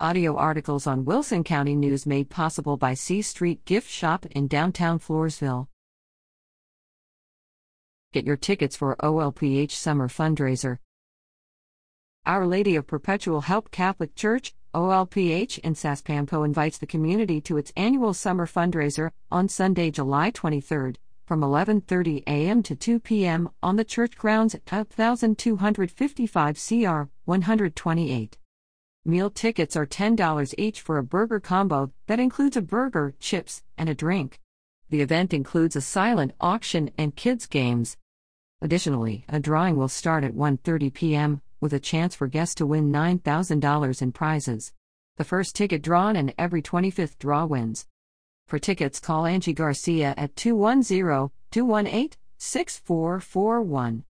Audio articles on Wilson County News made possible by C Street Gift Shop in downtown Floresville. Get your tickets for OLPH Summer Fundraiser. Our Lady of Perpetual Help Catholic Church, OLPH in Saspamco invites the community to its annual summer fundraiser on Sunday, July 23rd, from 11:30 a.m. to 2 p.m. on the church grounds at 1255 C.R. 128. Meal tickets are $10 each for a burger combo that includes a burger, chips, and a drink. The event includes a silent auction and kids' games. Additionally, a drawing will start at 1:30 p.m., with a chance for guests to win $9,000 in prizes. The first ticket drawn and every 25th draw wins. For tickets, call Angie Garcia at 210-218-6441.